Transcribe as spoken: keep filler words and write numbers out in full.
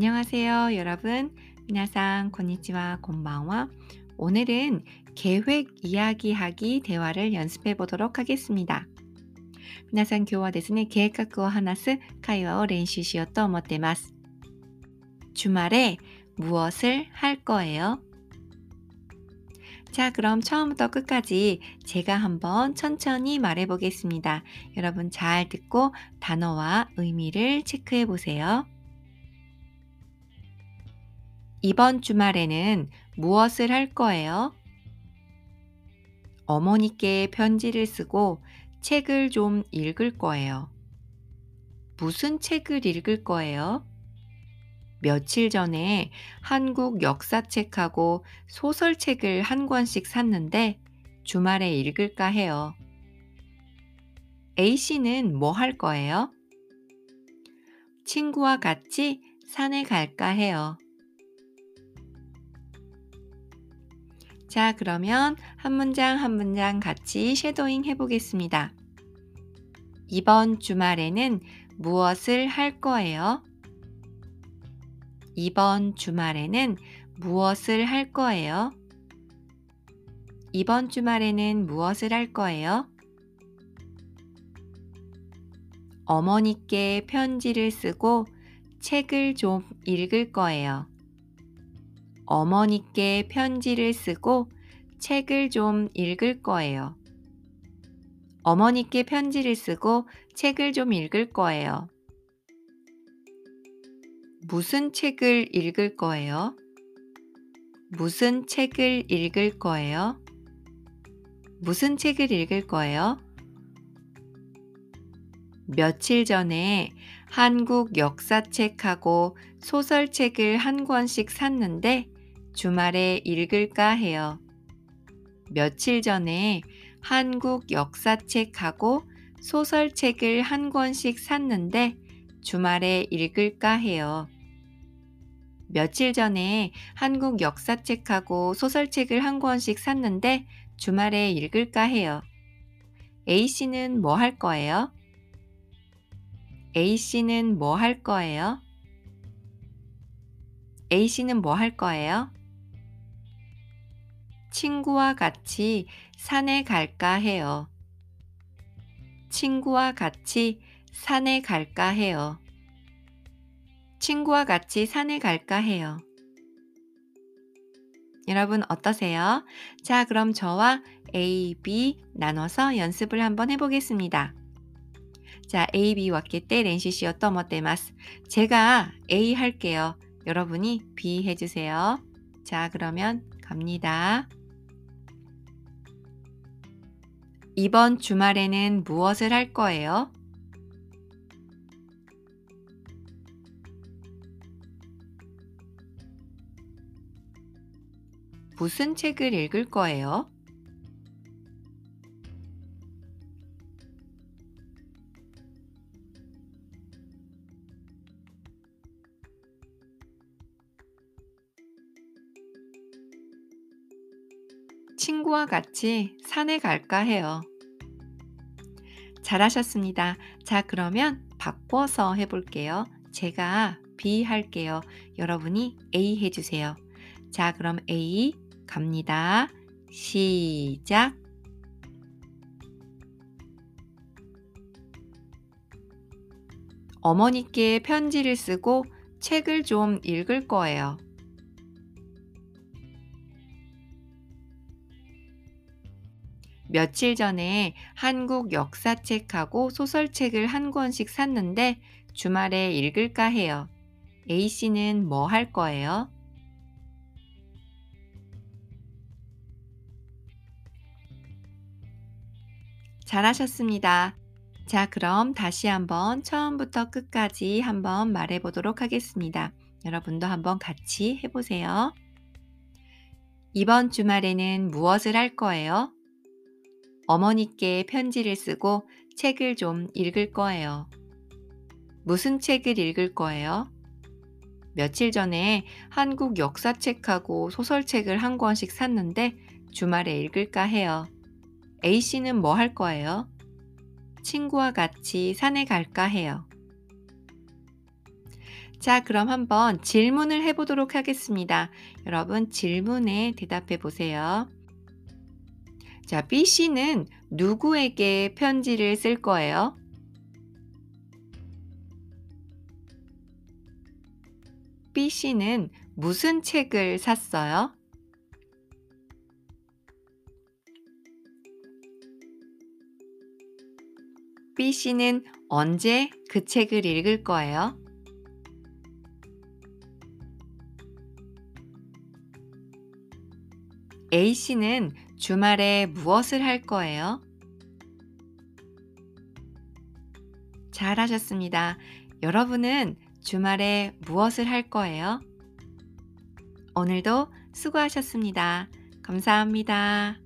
안녕하세요, 여러분.皆さん、こんにちは, こんばんは. 오늘은 계획 이야기하기 대화를 연습해 보도록 하겠습니다. 皆さん、今日はですね、計画を話す会話を練習しようと思っています。주말에 무엇을 할 거예요? 자, 그럼 처음부터 끝까지 제가 한번 천천히 말해 보겠습니다. 여러분 잘 듣고 단어와 의미를 체크해 보세요.이번 주말에는 무엇을 할 거예요? 어머니께 편지를 쓰고 책을 좀 읽을 거예요. 무슨 책을 읽을 거예요? 며칠 전에 한국 역사책하고 소설책을 한 권씩 샀는데 주말에 읽을까 해요. A씨는 뭐 할 거예요? 친구와 같이 산에 갈까 해요.자, 그러면 한 문장 한 문장 같이 섀도잉 해보겠습니다. 이번 주말에는 무엇을 할 거예요? 이번 주말에는 무엇을 할 거예요? 이번 주말에는 무엇을 할 거예요? 어머니께 편지를 쓰고 책을 좀 읽을 거예요.어머니께 편지를 쓰고 책을 좀 읽을 거예요. 어머니께 편지를 쓰고 책을 좀 읽을 거예요. 무슨 책을 읽을 거예요? 무슨 책을 읽을 거예요? 무슨 책을 읽을 거예요? 며칠 전에 한국 역사책하고 소설책을 한 권씩 샀는데 주말에 읽을까 해요. 며칠 전에 한국 역사책하고 소설책을 한 권씩 샀는데 주말에 읽을까 해요. 며칠 전에 한국 역사책하고 소설책을 한 권씩 샀는데 주말에 읽을까 해요. A씨는 뭐 할 거예요? A씨는 뭐 할 거예요? A씨는 뭐 할 거예요?친구와 같이 산에 갈까 해요. 친구와 같이 산에 갈까 해요. 친구와 같이 산에 갈까 해요. 여러분 어떠세요? 자, 그럼 저와 A, B 나눠서 연습을 한번 해보겠습니다. 자, A, B 왔기 때 렌시시요 또 못데마스. 제가 A 할게요. 여러분이 B 해주세요. 자, 그러면 갑니다.이번 주말에는 무엇을 할 거예요? 무슨 책을 읽을 거예요? 친구와 같이 산에 갈까 해요. 잘하셨습니다. 자, 그러면 바꿔서 해볼게요. 제가 B 할게요. 여러분이 A 해주세요. 자, 그럼 A 갑니다. 시작. 어머니께 편지를 쓰고 책을 좀 읽을 거예요. 며칠 전에 한국 역사책하고 소설책을 한 권씩 샀는데 주말에 읽을까 해요. A씨는 뭐 할 거예요? 잘하셨습니다. 자, 그럼 다시 한번 처음부터 끝까지 한번 말해보도록 하겠습니다. 여러분도 한번 같이 해보세요. 이번 주말에는 무엇을 할 거예요? 어머니께 편지를 쓰고 책을 좀 읽을 거예요. 무슨 책을 읽을 거예요? 며칠 전에 한국 역사책하고 소설책을 한 권씩 샀는데 주말에 읽을까 해요. A씨는 뭐 할 거예요? 친구와 같이 산에 갈까 해요. 자, 그럼 한번 질문을 해보도록 하겠습니다. 여러분 질문에 대답해 보세요. 자, B씨는 누구에게 편지를 쓸 거예요? B씨는 무슨 책을 샀어요? B씨는 언제 그 책을 읽을 거예요? A씨는 주말에 무엇을 할 거예요? 잘하셨습니다. 여러분은 주말에 무엇을 할 거예요? 오늘도 수고하셨습니다. 감사합니다.